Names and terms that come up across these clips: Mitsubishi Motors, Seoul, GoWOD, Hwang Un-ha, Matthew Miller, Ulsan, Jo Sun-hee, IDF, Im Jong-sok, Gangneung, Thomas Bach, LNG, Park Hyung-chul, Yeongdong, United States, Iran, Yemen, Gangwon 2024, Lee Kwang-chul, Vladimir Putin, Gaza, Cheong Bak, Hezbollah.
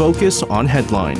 Focus on Headline.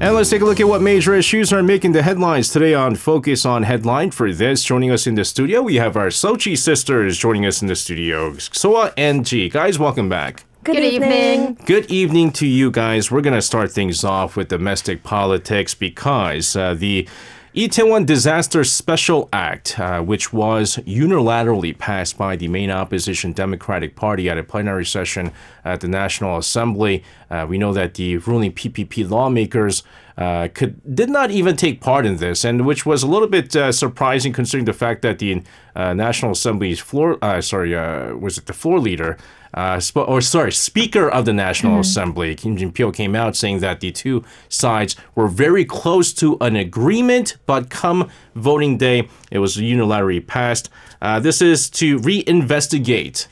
And let's take a look at what major issues are making the headlines today on Focus on Headline. For this, joining us in the studio, we have our Sochi sisters joining us in the studio, Soa and Ji. Guys, welcome back. Good evening. Good evening to you guys. We're going to start things off with domestic politics because the E Ten One Disaster Special Act, which was unilaterally passed by the main opposition Democratic Party at a plenary session at the National Assembly. We know that the ruling PPP lawmakers did not even take part in this, and which was a little bit surprising considering the fact that the National Assembly's Speaker of the National Assembly, Kim Jin-pyo, came out saying that the two sides were very close to an agreement, but come voting day, it was unilaterally passed. This is to reinvestigate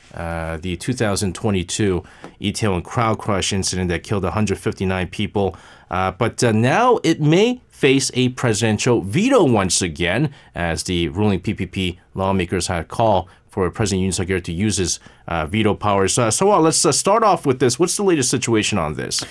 the 2022 Itaewon crowd crush incident that killed 159 people. But now it may face a presidential veto once again, as the ruling PPP lawmakers had called for President Yoon Suk-yeol to use his veto powers. So let's start off with this. What's the latest situation on this?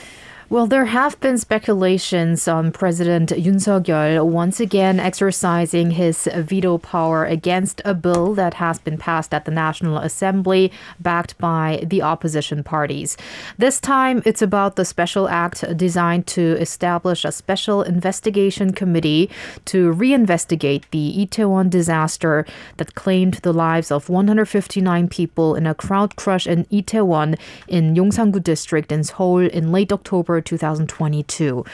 Well, there have been speculations on President Yoon Suk-yeol once again exercising his veto power against a bill that has been passed at the National Assembly, backed by the opposition parties. This time, it's about the special act designed to establish a special investigation committee to reinvestigate the Itaewon disaster that claimed the lives of 159 people in a crowd crush in Itaewon in Yongsan-gu district in Seoul in late October 2022.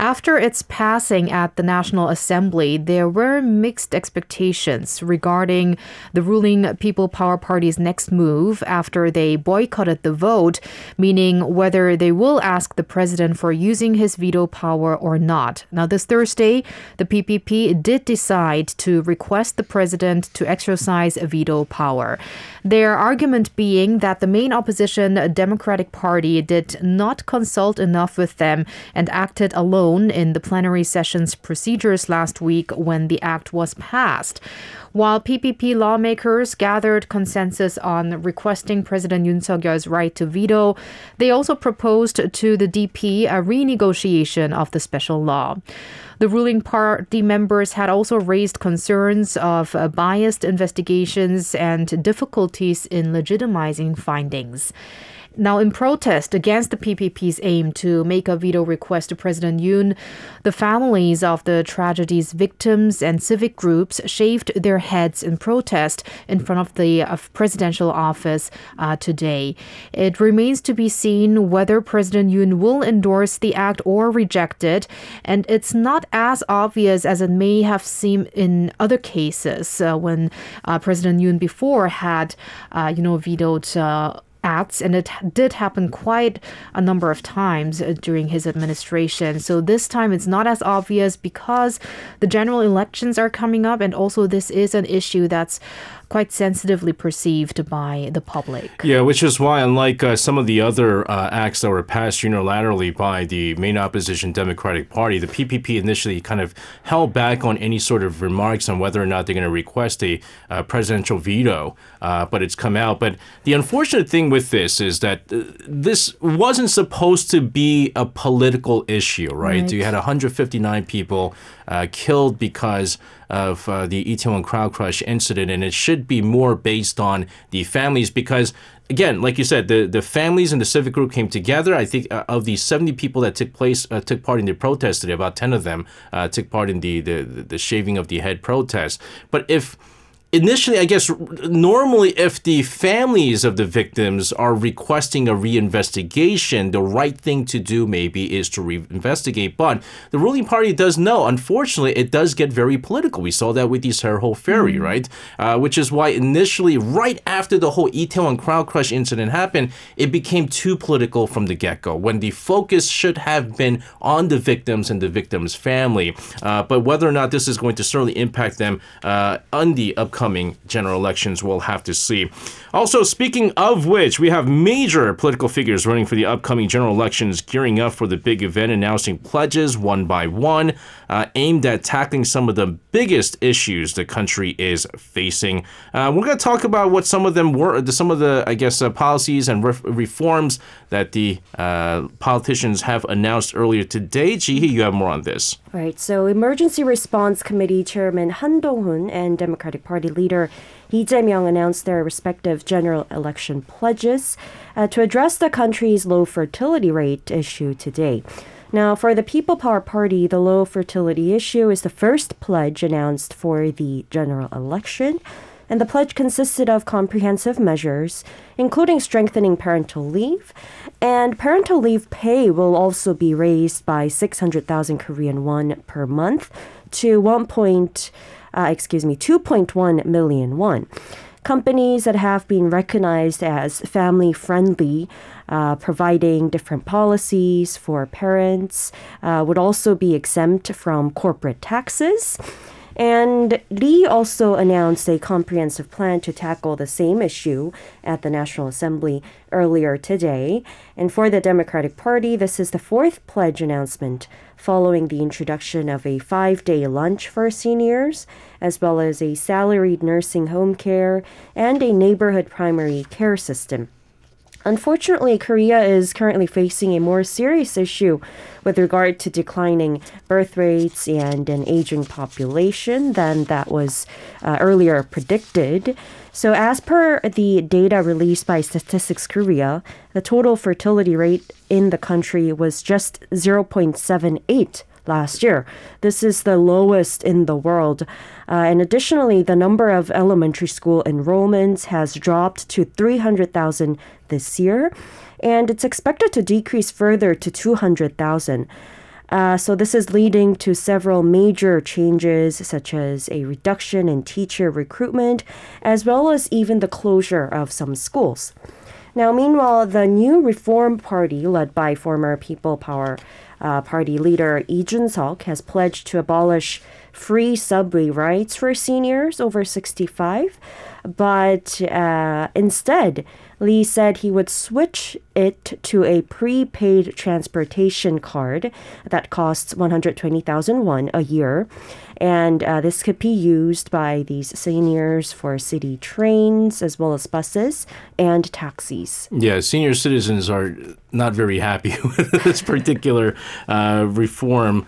After its passing at the National Assembly, there were mixed expectations regarding the ruling People Power Party's next move after they boycotted the vote, meaning whether they will ask the president for using his veto power or not. Now, this Thursday, the PPP did decide to request the president to exercise a veto power. Their argument being that the main opposition Democratic Party did not consult enough with them and acted alone in the plenary session's procedures last week when the act was passed. While PPP lawmakers gathered consensus on requesting President Yoon Suk-yeol's right to veto, they also proposed to the DP a renegotiation of the special law. The ruling party members had also raised concerns of biased investigations and difficulties in legitimizing findings. Now, in protest against the PPP's aim to make a veto request to President Yoon, the families of the tragedy's victims and civic groups shaved their heads in protest in front of the presidential office today. It remains to be seen whether President Yoon will endorse the act or reject it, and it's not as obvious as it may have seemed in other cases when President Yoon before had, vetoed acts, and it did happen quite a number of times during his administration. So this time it's not as obvious because the general elections are coming up, and also this is an issue that's quite sensitively perceived by the public. Yeah, which is why, unlike some of the other acts that were passed unilaterally by the main opposition Democratic Party, the PPP initially kind of held back on any sort of remarks on whether or not they're going to request a presidential veto, but it's come out. But the unfortunate thing with this is that this wasn't supposed to be a political issue, right? You had 159 people killed because of the Itaewon crowd crush incident, and it should be more based on the families because, again, like you said, the families and the civic group came together. I think of the 70 people that took part in the protest today, about 10 of them took part in the shaving of the head protest. But if initially, I guess, normally if the families of the victims are requesting a reinvestigation, the right thing to do maybe is to reinvestigate. But the ruling party does know. Unfortunately, it does get very political. We saw that with the Sewol Ferry, right? Which is why initially, right after the whole Itaewon crowd crush incident happened, it became too political from the get-go, when the focus should have been on the victims and the victims' family. But whether or not this is going to certainly impact them on the upcoming upcoming general elections. We'll have to see. Also, speaking of which, we have major political figures running for the upcoming general elections, gearing up for the big event, announcing pledges one by one, aimed at tackling some of the biggest issues the country is facing. We're going to talk about what some of them were, some of the, I guess, policies and reforms that the politicians have announced earlier today. Ji-hee, you have more on this. Right. So Emergency Response Committee Chairman Han Dong-hoon and Democratic Party leader Lee Jae-myung announced their respective general election pledges to address the country's low fertility rate issue today. Now, for the People Power Party, the low fertility issue is the first pledge announced for the general election. And the pledge consisted of comprehensive measures, including strengthening parental leave. And parental leave pay will also be raised by 600,000 Korean won per month to 2.1 million won. Companies that have been recognized as family-friendly, providing different policies for parents, would also be exempt from corporate taxes. And Lee also announced a comprehensive plan to tackle the same issue at the National Assembly earlier today. And for the Democratic Party, this is the fourth pledge announcement following the introduction of a 5-day lunch for seniors, as well as a salaried nursing home care and a neighborhood primary care system. Unfortunately, Korea is currently facing a more serious issue with regard to declining birth rates and an aging population than that was earlier predicted. So as per the data released by Statistics Korea, the total fertility rate in the country was just 0.78 last year. This is the lowest in the world. And additionally, the number of elementary school enrollments has dropped to 300,000 this year, and it's expected to decrease further to 200,000. So this is leading to several major changes, such as a reduction in teacher recruitment, as well as even the closure of some schools. Now, meanwhile, the new Reform Party, led by former People Power Party leader Lee Jae-myung, has pledged to abolish free subway rides for seniors over 65. But instead, Lee said he would switch it to a prepaid transportation card that costs 120,000 won a year. And this could be used by these seniors for city trains, as well as buses and taxis. Yeah, senior citizens are not very happy with this particular reform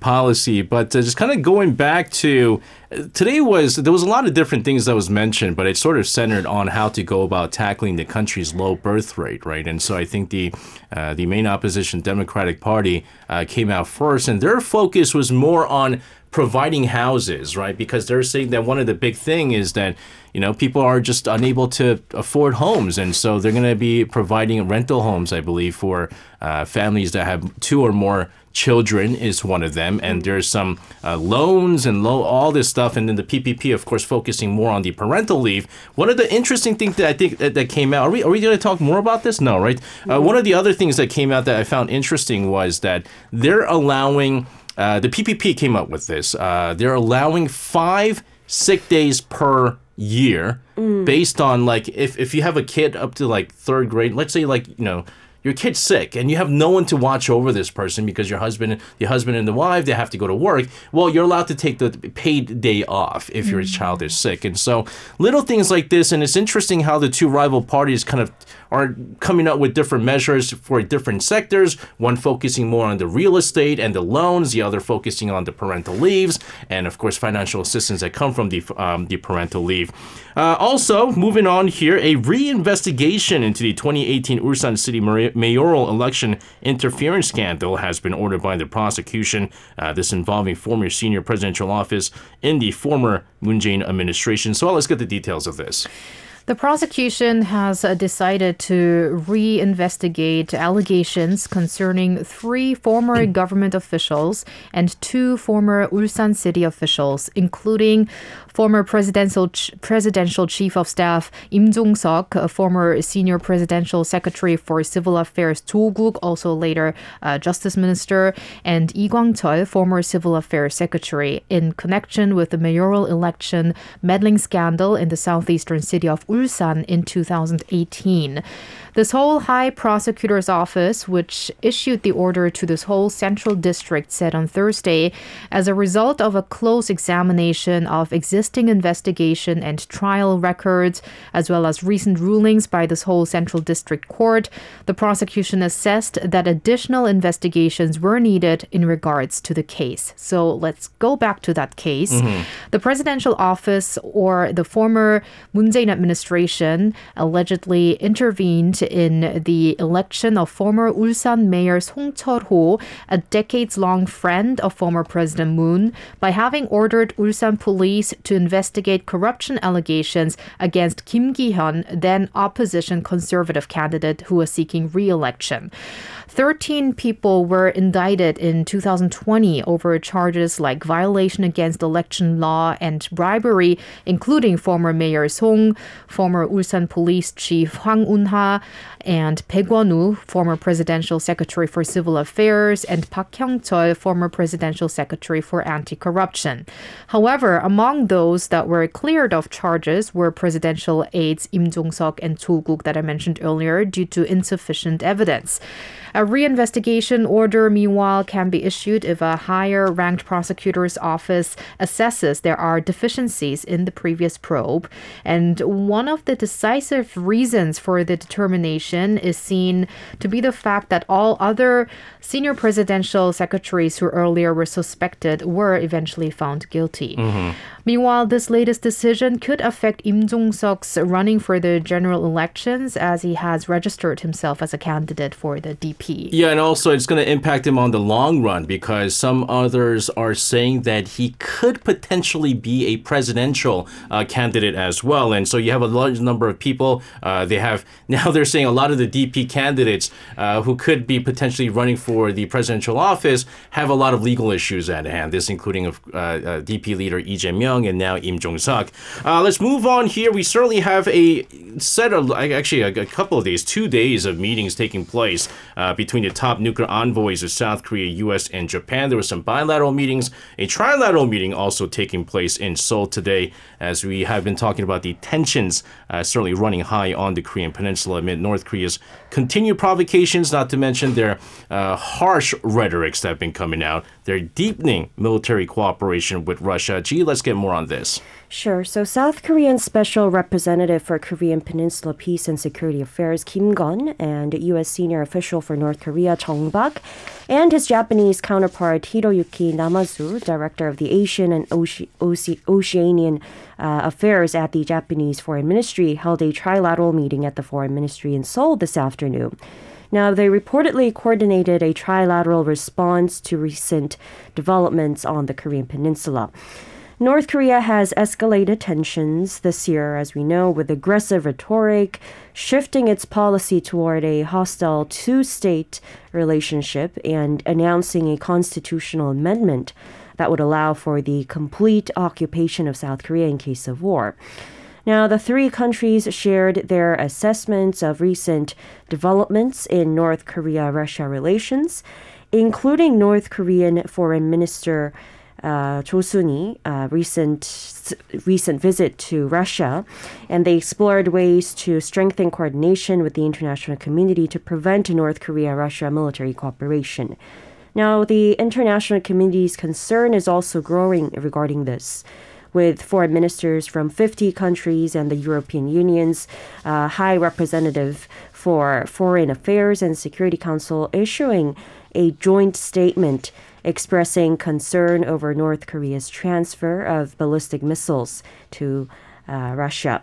policy. But just kind of going back to today, there was a lot of different things that was mentioned, but it sort of centered on how to go about tackling the country's low birth rate, right? And so I think the main opposition Democratic Party came out first, and their focus was more on providing houses, right? Because they're saying that one of the big thing is that, you know, people are just unable to afford homes. And so they're going to be providing rental homes, I believe, for families that have two or more children is one of them. And there's some loans and all this stuff. And then the PPP, of course, focusing more on the parental leave. One of the interesting things that I think that came out, are we going to talk more about this? No, right? One of the other things that came out that I found interesting was that they're allowing, the PPP came up with this. They're allowing 5 sick days per year based on, like, if you have a kid up to, like, 3rd grade, let's say, like, you know, your kid's sick and you have no one to watch over this person because the husband and the wife, they have to go to work. Well, you're allowed to take the paid day off if your child is sick. And so little things like this. And it's interesting how the two rival parties kind of are coming up with different measures for different sectors, one focusing more on the real estate and the loans, the other focusing on the parental leaves, and of course, financial assistance that come from the parental leave. Also, moving on here, a reinvestigation into the 2018 Ulsan City mayoral election interference scandal has been ordered by the prosecution, this involving former senior presidential office in the former Moon Jae-in administration. So let's get the details of this. The prosecution has decided to reinvestigate allegations concerning 3 former government officials and 2 former Ulsan city officials, including former presidential chief of staff Im Jong-sok, former senior presidential secretary for civil affairs Jo-guk, also later justice minister, and Lee Kwang-chul, former civil affairs secretary, in connection with the mayoral election meddling scandal in the southeastern city of Ulsan in 2018. The Seoul High Prosecutor's Office, which issued the order to the Seoul Central District, said on Thursday, as a result of a close examination of existing investigation and trial records, as well as recent rulings by the Seoul Central District Court, the prosecution assessed that additional investigations were needed in regards to the case. So let's go back to that case. Mm-hmm. The presidential office, or the former Moon Jae-in administration, allegedly intervened in the election of former Ulsan Mayor Song Chul-ho, a decades-long friend of former President Moon, by having ordered Ulsan police to investigate corruption allegations against Kim Gi-hyun, then opposition conservative candidate who was seeking re-election. 13 people were indicted in 2020 over charges like violation against election law and bribery, including former Mayor Song, former Ulsan Police Chief Hwang Un-ha, and Baek Won-woo, former Presidential Secretary for Civil Affairs, and Park Hyung-chul, former Presidential Secretary for Anti-Corruption. However, among those that were cleared of charges were presidential aides Im Jong-sok and Jo-guk that I mentioned earlier due to insufficient evidence. A reinvestigation order, meanwhile, can be issued if a higher-ranked prosecutor's office assesses there are deficiencies in the previous probe. And one of the decisive reasons for the determination is seen to be the fact that all other senior presidential secretaries who earlier were suspected were eventually found guilty. Mm-hmm. Meanwhile, this latest decision could affect Im Jong-suk's running for the general elections, as he has registered himself as a candidate for the DP. Yeah, and also it's going to impact him on the long run, because some others are saying that he could potentially be a presidential candidate as well. And so you have a large number of people. They're saying a lot of the DP candidates who could be potentially running for the presidential office have a lot of legal issues at hand. This including DP leader Lee Jae-myung and now Im Jong-sok. Let's move on here. We certainly have a couple of days, 2 days of meetings taking place between the top nuclear envoys of South Korea, U.S., and Japan. There were some bilateral meetings, a trilateral meeting also taking place in Seoul today, as we have been talking about the tensions certainly running high on the Korean Peninsula amid North Korea's continued provocations, not to mention their harsh rhetorics that have been coming out, their deepening military cooperation with Russia. Gee, let's get more on this. Sure. So South Korean Special Representative for Korean Peninsula Peace and Security Affairs, Kim Geun, and U.S. Senior Official for North Korea, Cheong Bak, and his Japanese counterpart, Hiroyuki Namazu, Director of the Asian and Oceanian Affairs at the Japanese Foreign Ministry, held a trilateral meeting at the Foreign Ministry in Seoul this afternoon. Now, they reportedly coordinated a trilateral response to recent developments on the Korean Peninsula. North Korea has escalated tensions this year, as we know, with aggressive rhetoric, shifting its policy toward a hostile two-state relationship, and announcing a constitutional amendment that would allow for the complete occupation of South Korea in case of war. Now, the 3 countries shared their assessments of recent developments in North Korea-Russia relations, including North Korean Foreign Minister Jo Sun-hee, recent visit to Russia, and they explored ways to strengthen coordination with the international community to prevent North Korea-Russia military cooperation. Now, the international community's concern is also growing regarding this, with foreign ministers from 50 countries and the European Union's High Representative for Foreign Affairs and Security Council issuing a joint statement expressing concern over North Korea's transfer of ballistic missiles to Russia.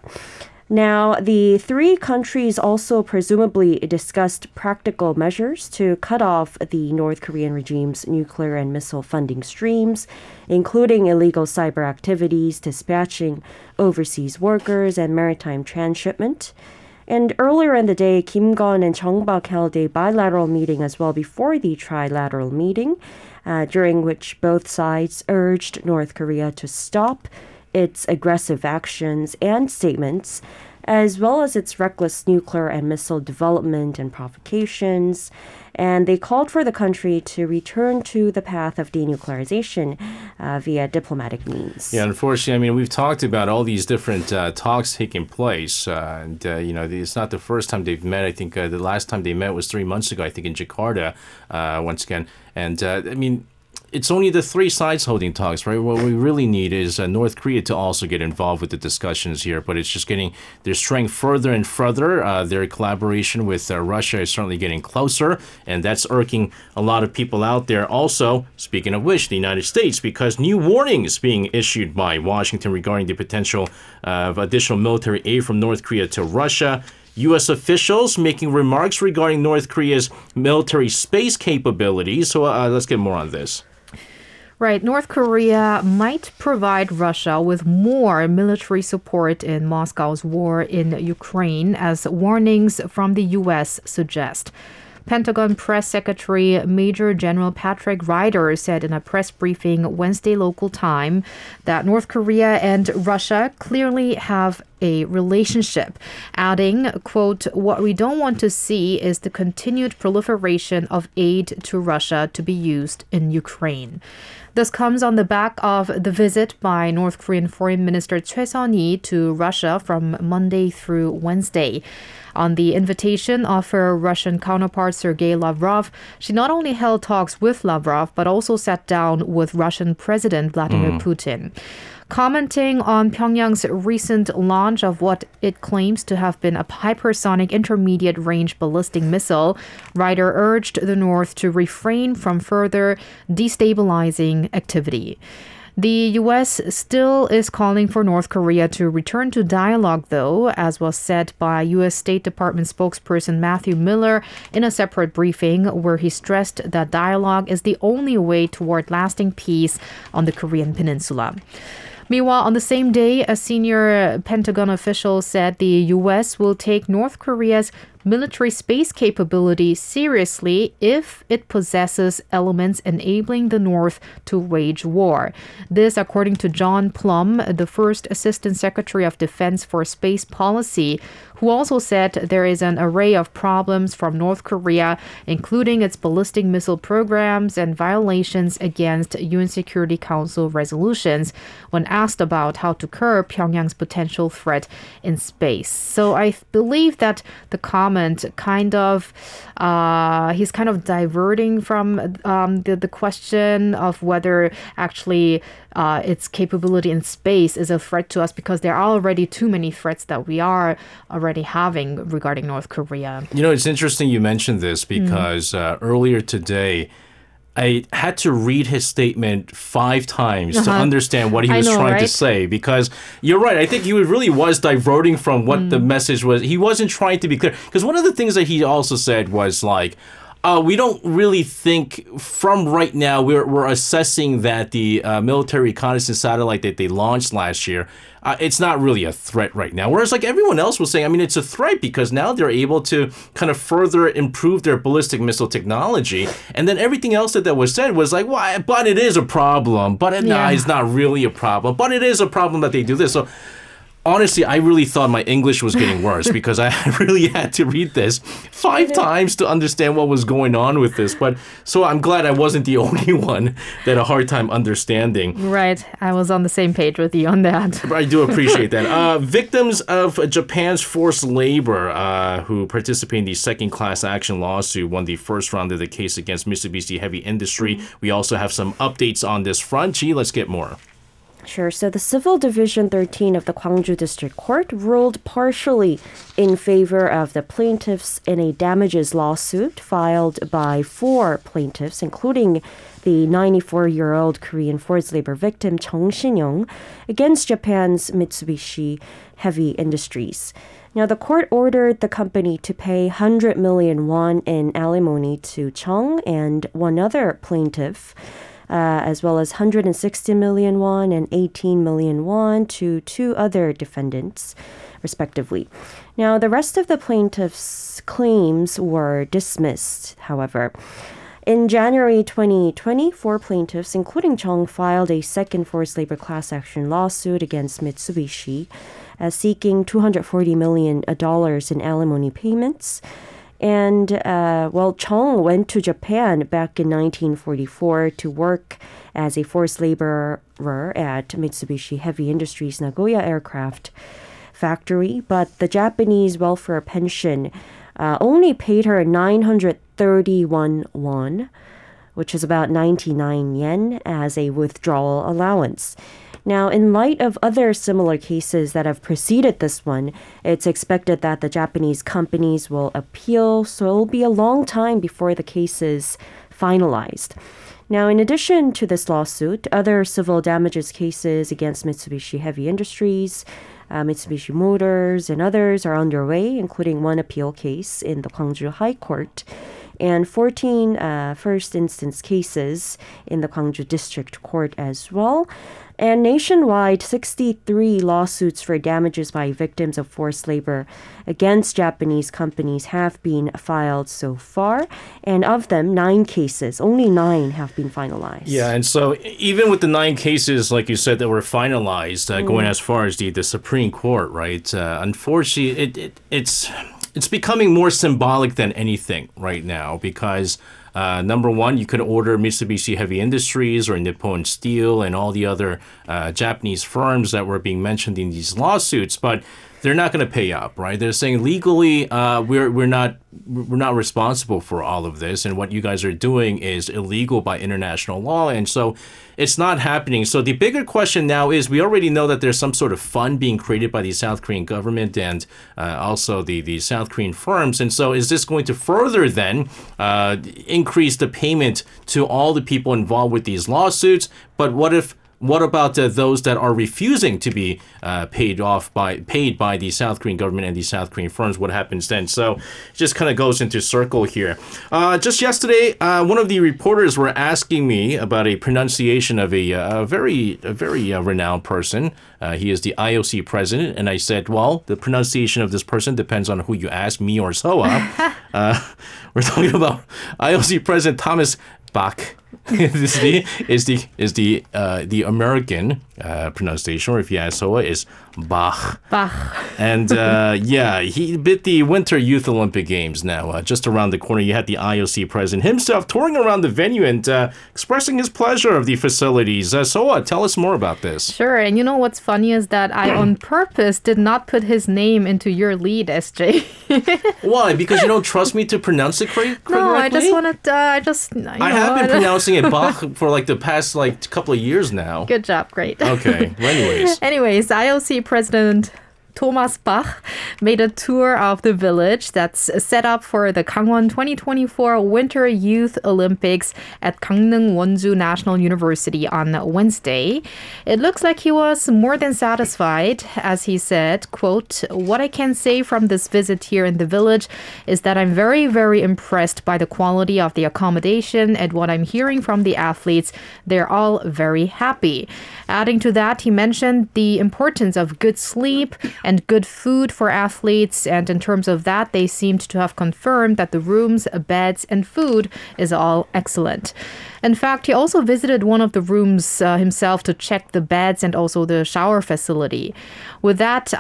Now, the three countries also presumably discussed practical measures to cut off the North Korean regime's nuclear and missile funding streams, including illegal cyber activities, dispatching overseas workers, and maritime transshipment. And earlier in the day, Kim Geun and Cheong Bak held a bilateral meeting as well before the trilateral meeting, during which both sides urged North Korea to stop its aggressive actions and statements, as well as its reckless nuclear and missile development and provocations. And they called for the country to return to the path of denuclearization via diplomatic means. Yeah, unfortunately, I mean, we've talked about all these different talks taking place. It's not the first time they've met. I think the last time they met was 3 months ago, I think, in Jakarta, once again. And, I mean, it's only the three sides holding talks, right? What we really need is North Korea to also get involved with the discussions here, but it's just getting their strength further and further. Their collaboration with Russia is certainly getting closer, and that's irking a lot of people out there. Also, speaking of which, the United States, because new warnings being issued by Washington regarding the potential of additional military aid from North Korea to Russia. U.S. officials making remarks regarding North Korea's military space capabilities. So let's get more on this. Right, North Korea might provide Russia with more military support in Moscow's war in Ukraine, as warnings from the U.S. suggest. Pentagon Press Secretary Major General Patrick Ryder said in a press briefing Wednesday local time that North Korea and Russia clearly have a relationship, adding, quote, "What we don't want to see is the continued proliferation of aid to Russia to be used in Ukraine." This comes on the back of the visit by North Korean Foreign Minister Choi Son-hee to Russia from Monday through Wednesday. On the invitation of her Russian counterpart Sergei Lavrov, she not only held talks with Lavrov, but also sat down with Russian President Vladimir Putin. Commenting on Pyongyang's recent launch of what it claims to have been a hypersonic intermediate-range ballistic missile, Ryder urged the North to refrain from further destabilizing activity. The U.S. still is calling for North Korea to return to dialogue, though, as was said by U.S. State Department spokesperson Matthew Miller in a separate briefing where he stressed that dialogue is the only way toward lasting peace on the Korean peninsula. Meanwhile, on the same day, a senior Pentagon official said the U.S. will take North Korea's military space capability seriously if it possesses elements enabling the North to wage war. This, according to John Plum, the first Assistant Secretary of Defense for Space Policy, who also said there is an array of problems from North Korea, including its ballistic missile programs and violations against UN Security Council resolutions when asked about how to curb Pyongyang's potential threat in space. So I believe that the comment he's kind of diverting from the question of whether actually its capability in space is a threat to us, because there are already too many threats that we are already having regarding North Korea. You know, it's interesting you mentioned this because earlier today, I had to read his statement 5 times to understand what he was trying to say, because you're right. I think he really was diverting from what the message was. He wasn't trying to be clear, because one of the things that he also said was like, we don't really think from right now, we're assessing that the military reconnaissance satellite that they launched last year, it's not really a threat right now. Whereas like everyone else was saying, I mean, it's a threat because now they're able to kind of further improve their ballistic missile technology. And then everything else that was said was like, well, but it is a problem. But it's not really a problem. But it is a problem that they do this. So honestly, I really thought my English was getting worse because I really had to read this 5 times to understand what was going on with this. But so I'm glad I wasn't the only one that had a hard time understanding. Right. I was on the same page with you on that. I do appreciate that. Victims of Japan's forced labor who participate in the second class action lawsuit won the first round of the case against Mitsubishi Heavy Industry. We also have some updates on this front. Let's get more. structure. So the Civil Division 13 of the Gwangju District Court ruled partially in favor of the plaintiffs in a damages lawsuit filed by four plaintiffs, including the 94-year-old Korean forced labor victim Chong Shin-yong against Japan's Mitsubishi Heavy Industries. Now, the court ordered the company to pay 100 million won in alimony to Chong and one other plaintiff, as well as 160 million won and 18 million won to two other defendants, respectively. Now, the rest of the plaintiffs' claims were dismissed, however. In January 2020, four plaintiffs, including Chong, filed a second forced labor class action lawsuit against Mitsubishi, seeking $240 million in alimony payments. And, Chong went to Japan back in 1944 to work as a forced laborer at Mitsubishi Heavy Industries Nagoya aircraft factory, but the Japanese welfare pension only paid her 931 won, which is about 99 yen, as a withdrawal allowance. Now, in light of other similar cases that have preceded this one, it's expected that the Japanese companies will appeal, so it'll be a long time before the case is finalized. Now, in addition to this lawsuit, other civil damages cases against Mitsubishi Heavy Industries, Mitsubishi Motors, and others are underway, including one appeal case in the Gwangju High Court and 14 first instance cases in the Gwangju District Court as well. And nationwide, 63 lawsuits for damages by victims of forced labor against Japanese companies have been filed so far. And of them, only nine have been finalized. Yeah, and so even with the nine cases, like you said, that were finalized, going as far as the Supreme Court, right? Unfortunately, it's becoming more symbolic than anything right now because, number one, you could order Mitsubishi Heavy Industries or Nippon Steel and all the other Japanese firms that were being mentioned in these lawsuits, but they're not going to pay up, right? They're saying legally, we're not responsible for all of this, and what you guys are doing is illegal by international law, and so it's not happening. So the bigger question now is, we already know that there's some sort of fund being created by the South Korean government and also the South Korean firms, and so is this going to further then increase the payment to all the people involved with these lawsuits? But what about those that are refusing to be paid by the South Korean government and the South Korean firms? What happens then? So it just kind of goes into circle here. Just yesterday, one of the reporters were asking me about a pronunciation of a very renowned person. He is the IOC president, and I said, well, the pronunciation of this person depends on who you ask, me or Soa. We're talking about IOC president Thomas Bach. is the American pronunciation, or if you ask Soa, is Bach. Bach. And he bit the Winter Youth Olympic Games now. Just around the corner, you had the IOC president himself touring around the venue and expressing his pleasure of the facilities. Soa, tell us more about this. Sure, and you know what's funny is that I, on purpose, did not put his name into your lead, SJ. Why? Because you don't trust me to pronounce it correctly? No, I just wanted to, pronouncing it Bach for the past couple of years now. Good job, great. Okay, well, anyways, IOC President Thomas Bach made a tour of the village that's set up for the Gangwon 2024 Winter Youth Olympics at Gangneung Wonju National University on Wednesday. It looks like he was more than satisfied, as he said, quote, "What I can say from this visit here in the village is that I'm very, very impressed by the quality of the accommodation and what I'm hearing from the athletes. They're all very happy." Adding to that, he mentioned the importance of good sleep and good food for athletes. And in terms of that, they seemed to have confirmed that the rooms, beds, and food is all excellent. In fact, he also visited one of the rooms himself to check the beds and also the shower facility. With that, the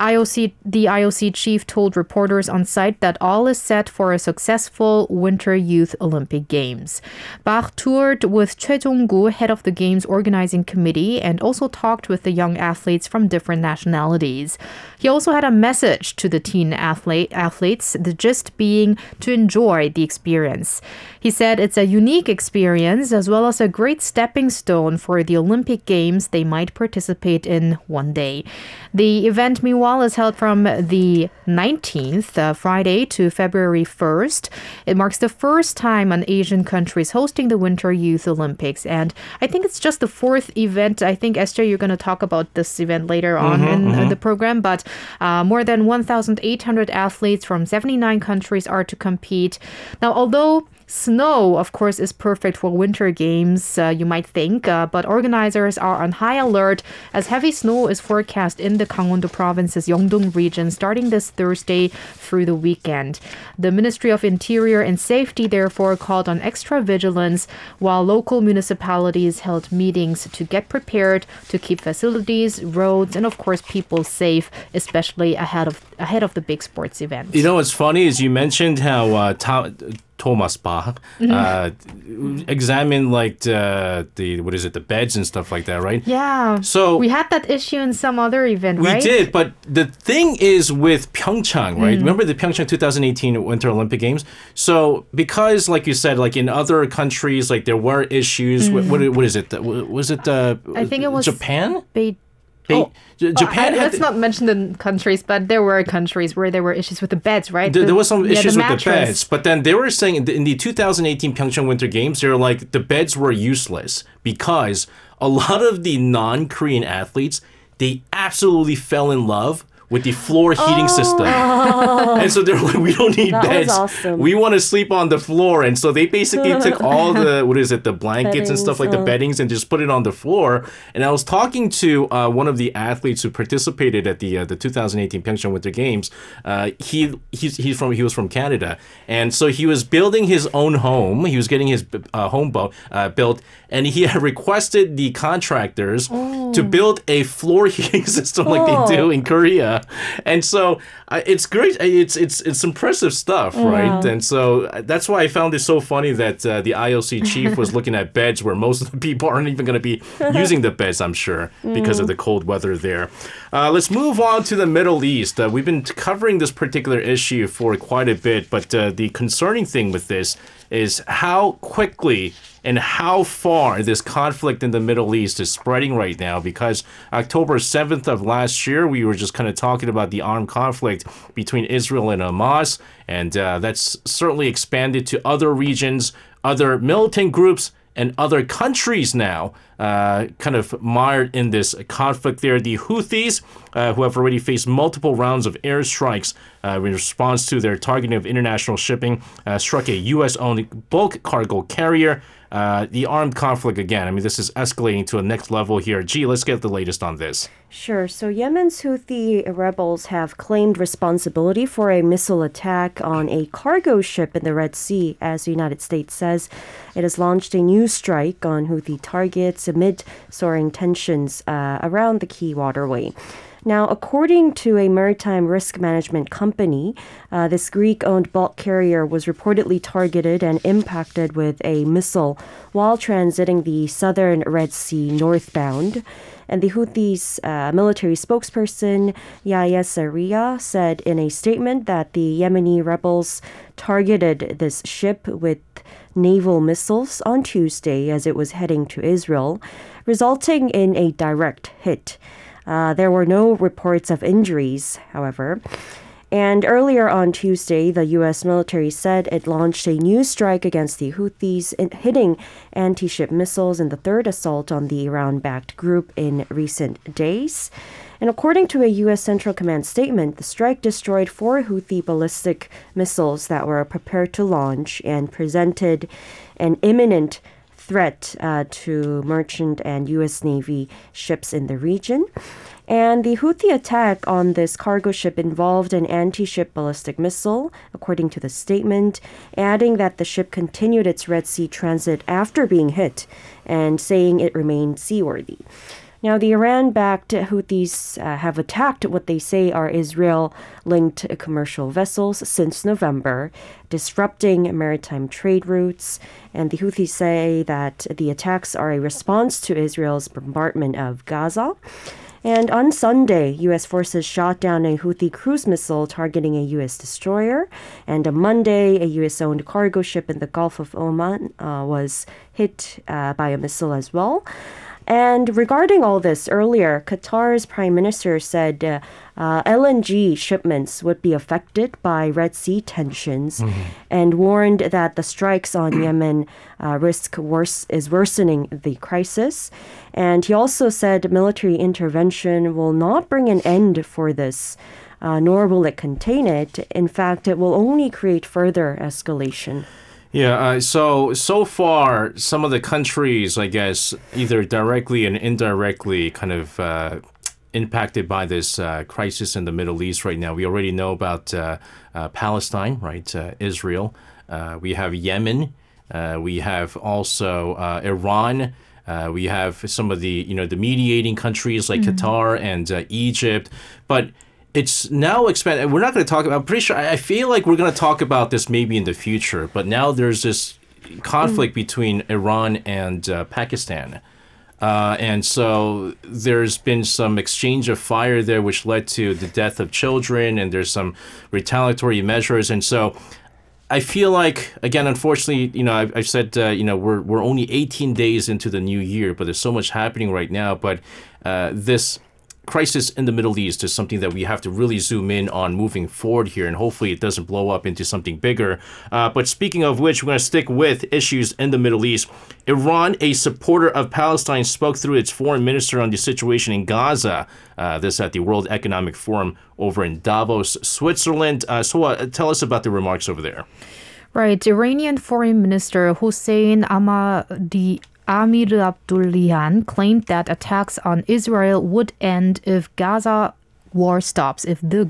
IOC chief told reporters on site that all is set for a successful Winter Youth Olympic Games. Bach toured with Cheong Bak, head of the Games Organizing Committee, and also talked with the young athletes from different nationalities. He also also had a message to the teen athletes, the gist being to enjoy the experience. He said it's a unique experience as well as a great stepping stone for the Olympic Games they might participate in one day. The event, meanwhile, is held from the 19th, Friday, to February 1st. It marks the first time an Asian country is hosting the Winter Youth Olympics. And I think it's just the fourth event. I think, Esther, you're going to talk about this event later on in the program. But more than 1,800 athletes from 79 countries are to compete. Now, although snow, of course, is perfect for winter games, you might think, but organizers are on high alert as heavy snow is forecast in the Gangwon-do province's Yeongdong region starting this Thursday through the weekend. The Ministry of Interior and Safety therefore called on extra vigilance while local municipalities held meetings to get prepared to keep facilities, roads, and of course people safe, especially ahead of the big sports event. You know what's funny is you mentioned how Thomas Bach examined like the beds and stuff like that, right? Yeah. So we had that issue in some other event, right? We did, but the thing is with Pyeongchang, right? Remember the Pyeongchang 2018 Winter Olympic Games? So because, like you said, like in other countries, like there were issues. What is it? Was it? I think it was Japan. Japan. Let's not mention the countries, but there were countries where there were issues with the beds, right? There was some issues with the beds, but then they were saying in the 2018 Pyeongchang Winter Games, they were like the beds were useless because a lot of the non-Korean athletes, they absolutely fell in love with the floor heating system. And so they're like, we don't need beds. Awesome. We want to sleep on the floor. And so they basically took all the, the blankets and stuff like the beddings and just put it on the floor. And I was talking to one of the athletes who participated at the 2018 Pyeongchang Winter Games. He was from Canada. And so he was building his own home. He was getting his home built. And he had requested the contractors to build a floor heating system like they do in Korea. And so it's great. It's impressive stuff, right? And so that's why I found it so funny that the IOC chief was looking at beds where most of the people aren't even going to be using the beds, I'm sure, because of the cold weather there. Let's move on to the Middle East. We've been covering this particular issue for quite a bit, but the concerning thing with this is how quickly and how far this conflict in the Middle East is spreading right now, because October 7th of last year, we were just kind of talking about the armed conflict between Israel and Hamas, and that's certainly expanded to other regions, other militant groups, and other countries now kind of mired in this conflict there. The Houthis, who have already faced multiple rounds of airstrikes in response to their targeting of international shipping, struck a U.S.-owned bulk cargo carrier. The armed conflict again. I mean, this is escalating to a next level here. Gee, let's get the latest on this. Sure. So Yemen's Houthi rebels have claimed responsibility for a missile attack on a cargo ship in the Red Sea, as the United States says. It has launched a new strike on Houthi targets amid soaring tensions around the key waterway. Now, according to a maritime risk management company, this Greek-owned bulk carrier was reportedly targeted and impacted with a missile while transiting the southern Red Sea northbound. And the Houthis' military spokesperson, Yahya Saria, said in a statement that the Yemeni rebels targeted this ship with naval missiles on Tuesday as it was heading to Israel, resulting in a direct hit. There were no reports of injuries, however. And earlier on Tuesday, the U.S. military said it launched a new strike against the Houthis, hitting anti-ship missiles in the third assault on the Iran-backed group in recent days. And according to a U.S. Central Command statement, the strike destroyed 4 Houthi ballistic missiles that were prepared to launch and presented an imminent threat to merchant and U.S. Navy ships in the region. And the Houthi attack on this cargo ship involved an anti-ship ballistic missile, according to the statement, adding that the ship continued its Red Sea transit after being hit and saying it remained seaworthy. Now, the Iran-backed Houthis have attacked what they say are Israel-linked commercial vessels since November, disrupting maritime trade routes. And the Houthis say that the attacks are a response to Israel's bombardment of Gaza. And on Sunday, U.S. forces shot down a Houthi cruise missile targeting a U.S. destroyer. And on Monday, a U.S.-owned cargo ship in the Gulf of Oman was hit by a missile as well. And regarding all this, earlier, Qatar's prime minister said LNG shipments would be affected by Red Sea tensions and warned that the strikes on Yemen is worsening the crisis. And he also said military intervention will not bring an end for this, nor will it contain it. In fact, it will only create further escalation. Yeah, so far, some of the countries, I guess, either directly and indirectly kind of impacted by this crisis in the Middle East right now. We already know about Palestine, right, Israel. We have Yemen. We have also Iran. We have some of the, the mediating countries like Qatar and Egypt. But it's now expanded. We're not going to talk about, I'm pretty sure, I feel like we're going to talk about this maybe in the future, but now there's this conflict between Iran and Pakistan. And so there's been some exchange of fire there, which led to the death of children, and there's some retaliatory measures. And so I feel like, again, unfortunately, I've said, we're only 18 days into the new year, but there's so much happening right now. But this crisis in the Middle East is something that we have to really zoom in on moving forward here, and hopefully it doesn't blow up into something bigger. But speaking of which, we're going to stick with issues in the Middle East. Iran, a supporter of Palestine, spoke through its foreign minister on the situation in Gaza. This at the World Economic Forum over in Davos, Switzerland. So tell us about the remarks over there. Right. Iranian Foreign Minister Hossein Ahmadi Amir Abdullahian claimed that attacks on Israel would end if Gaza war stops, warning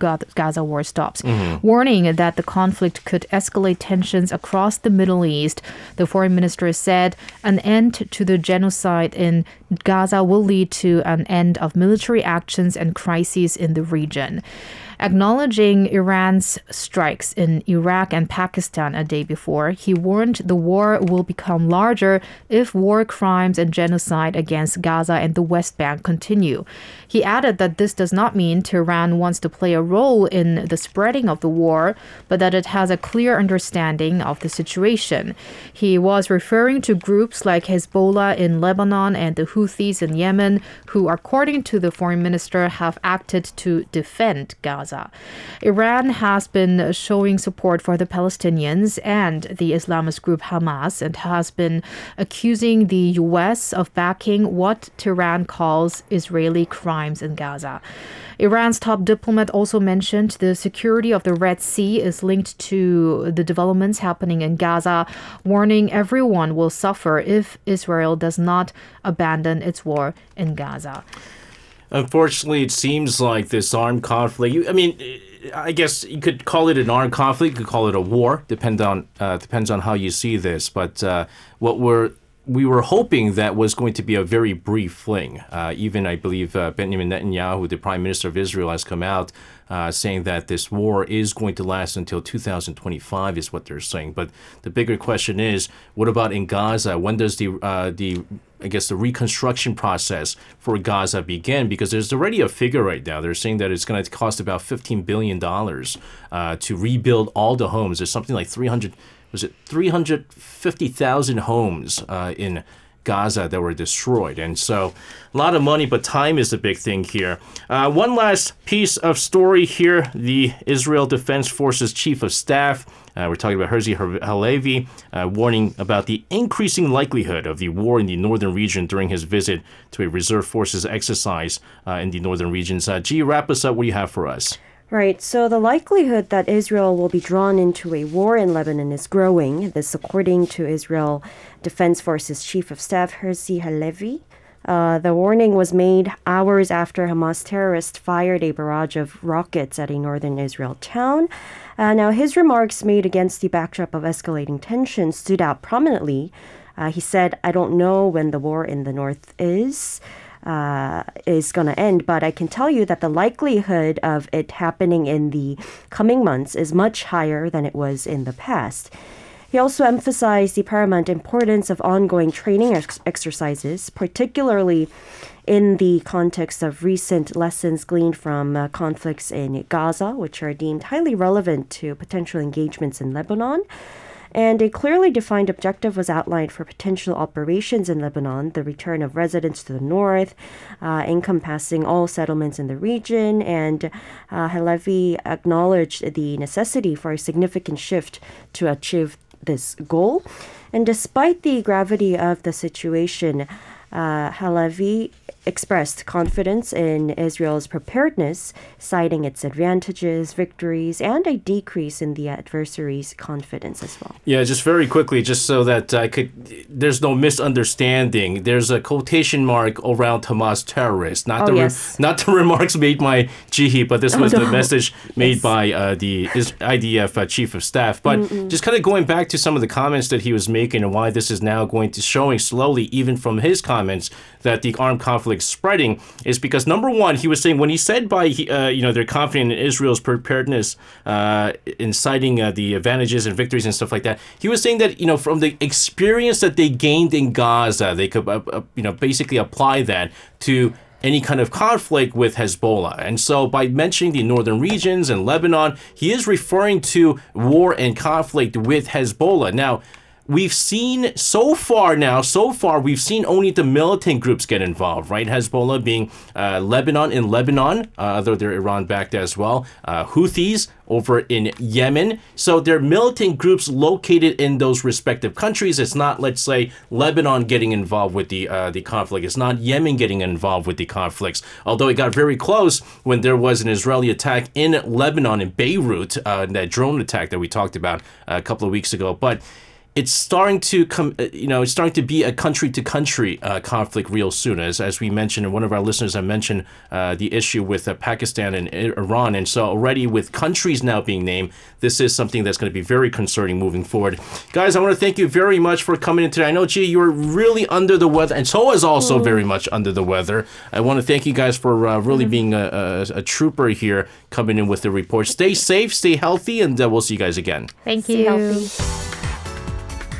that the conflict could escalate tensions across the Middle East. The foreign minister said an end to the genocide in Gaza will lead to an end of military actions and crises in the region. Acknowledging Iran's strikes in Iraq and Pakistan a day before, he warned the war will become larger if war crimes and genocide against Gaza and the West Bank continue. He added that this does not mean Tehran wants to play a role in the spreading of the war, but that it has a clear understanding of the situation. He was referring to groups like Hezbollah in Lebanon and the Houthis in Yemen, who, according to the foreign minister, have acted to defend Gaza. Iran has been showing support for the Palestinians and the Islamist group Hamas, and has been accusing the U.S. of backing what Tehran calls Israeli crimes in Gaza. Iran's top diplomat also mentioned the security of the Red Sea is linked to the developments happening in Gaza, warning everyone will suffer if Israel does not abandon its war in Gaza. Unfortunately, it seems like this armed conflict, I mean, I guess you could call it an armed conflict, you could call it a war, depends on how you see this. But what we were hoping that was going to be a very brief fling. Even, I believe, Benjamin Netanyahu, the Prime Minister of Israel, has come out saying that this war is going to last until 2025 is what they're saying. But the bigger question is, what about in Gaza? When does the reconstruction process for Gaza begin? Because there's already a figure right now. They're saying that it's going to cost about $15 billion to rebuild all the homes. There's something like 350,000 homes in Gaza that were destroyed. And so a lot of money, but time is the big thing here. One last piece of story here. The Israel Defense Forces Chief of Staff, we're talking about Herzi Halevi, warning about the increasing likelihood of the war in the northern region during his visit to a reserve forces exercise in the northern regions. G, wrap us up. What do you have for us? Right, so the likelihood that Israel will be drawn into a war in Lebanon is growing. This according to Israel Defense Forces Chief of Staff Herzi Halevi. The warning was made hours after Hamas terrorists fired a barrage of rockets at a northern Israel town. Now, his remarks made against the backdrop of escalating tensions stood out prominently. He said, "I don't know when the war in the north is going to end, but I can tell you that the likelihood of it happening in the coming months is much higher than it was in the past." He also emphasized the paramount importance of ongoing training exercises, particularly in the context of recent lessons gleaned from conflicts in Gaza, which are deemed highly relevant to potential engagements in Lebanon. And a clearly defined objective was outlined for potential operations in Lebanon, the return of residents to the north, encompassing all settlements in the region. And Halevi acknowledged the necessity for a significant shift to achieve this goal. And despite the gravity of the situation, Halevi expressed confidence in Israel's preparedness, citing its advantages, victories, and a decrease in the adversary's confidence as well. Yeah, just very quickly, just so that there's no misunderstanding, there's a quotation mark around Hamas terrorists, not the remarks made by Jihi, but this was the message made by the IDF chief of staff. But just kind of going back to some of the comments that he was making and why this is now going to showing slowly, even from his comments, that the armed conflict spreading is because, number one, he was saying when he said they're confident in Israel's preparedness, inciting the advantages and victories and stuff like that, he was saying that, from the experience that they gained in Gaza, they could, basically apply that to any kind of conflict with Hezbollah. And so by mentioning the northern regions and Lebanon, he is referring to war and conflict with Hezbollah. Now, we've seen we've seen only the militant groups get involved, right? Hezbollah being Lebanon, although they're Iran-backed as well, Houthis over in Yemen. So they're militant groups located in those respective countries. It's not, let's say, Lebanon getting involved with the conflict. It's not Yemen getting involved with the conflicts. Although it got very close when there was an Israeli attack in Lebanon, in Beirut, that drone attack that we talked about a couple of weeks ago. But it's starting to come, it's starting to be a country-to-country conflict real soon. As we mentioned, and one of our listeners had mentioned the issue with Pakistan and Iran. And so already with countries now being named, this is something that's going to be very concerning moving forward. Guys, I want to thank you very much for coming in today. I know, Chi, you were really under the weather, and Soa is also very much under the weather. I want to thank you guys for really being a trooper here, coming in with the report. Stay safe, stay healthy, and we'll see you guys again. Thank you. Stay healthy.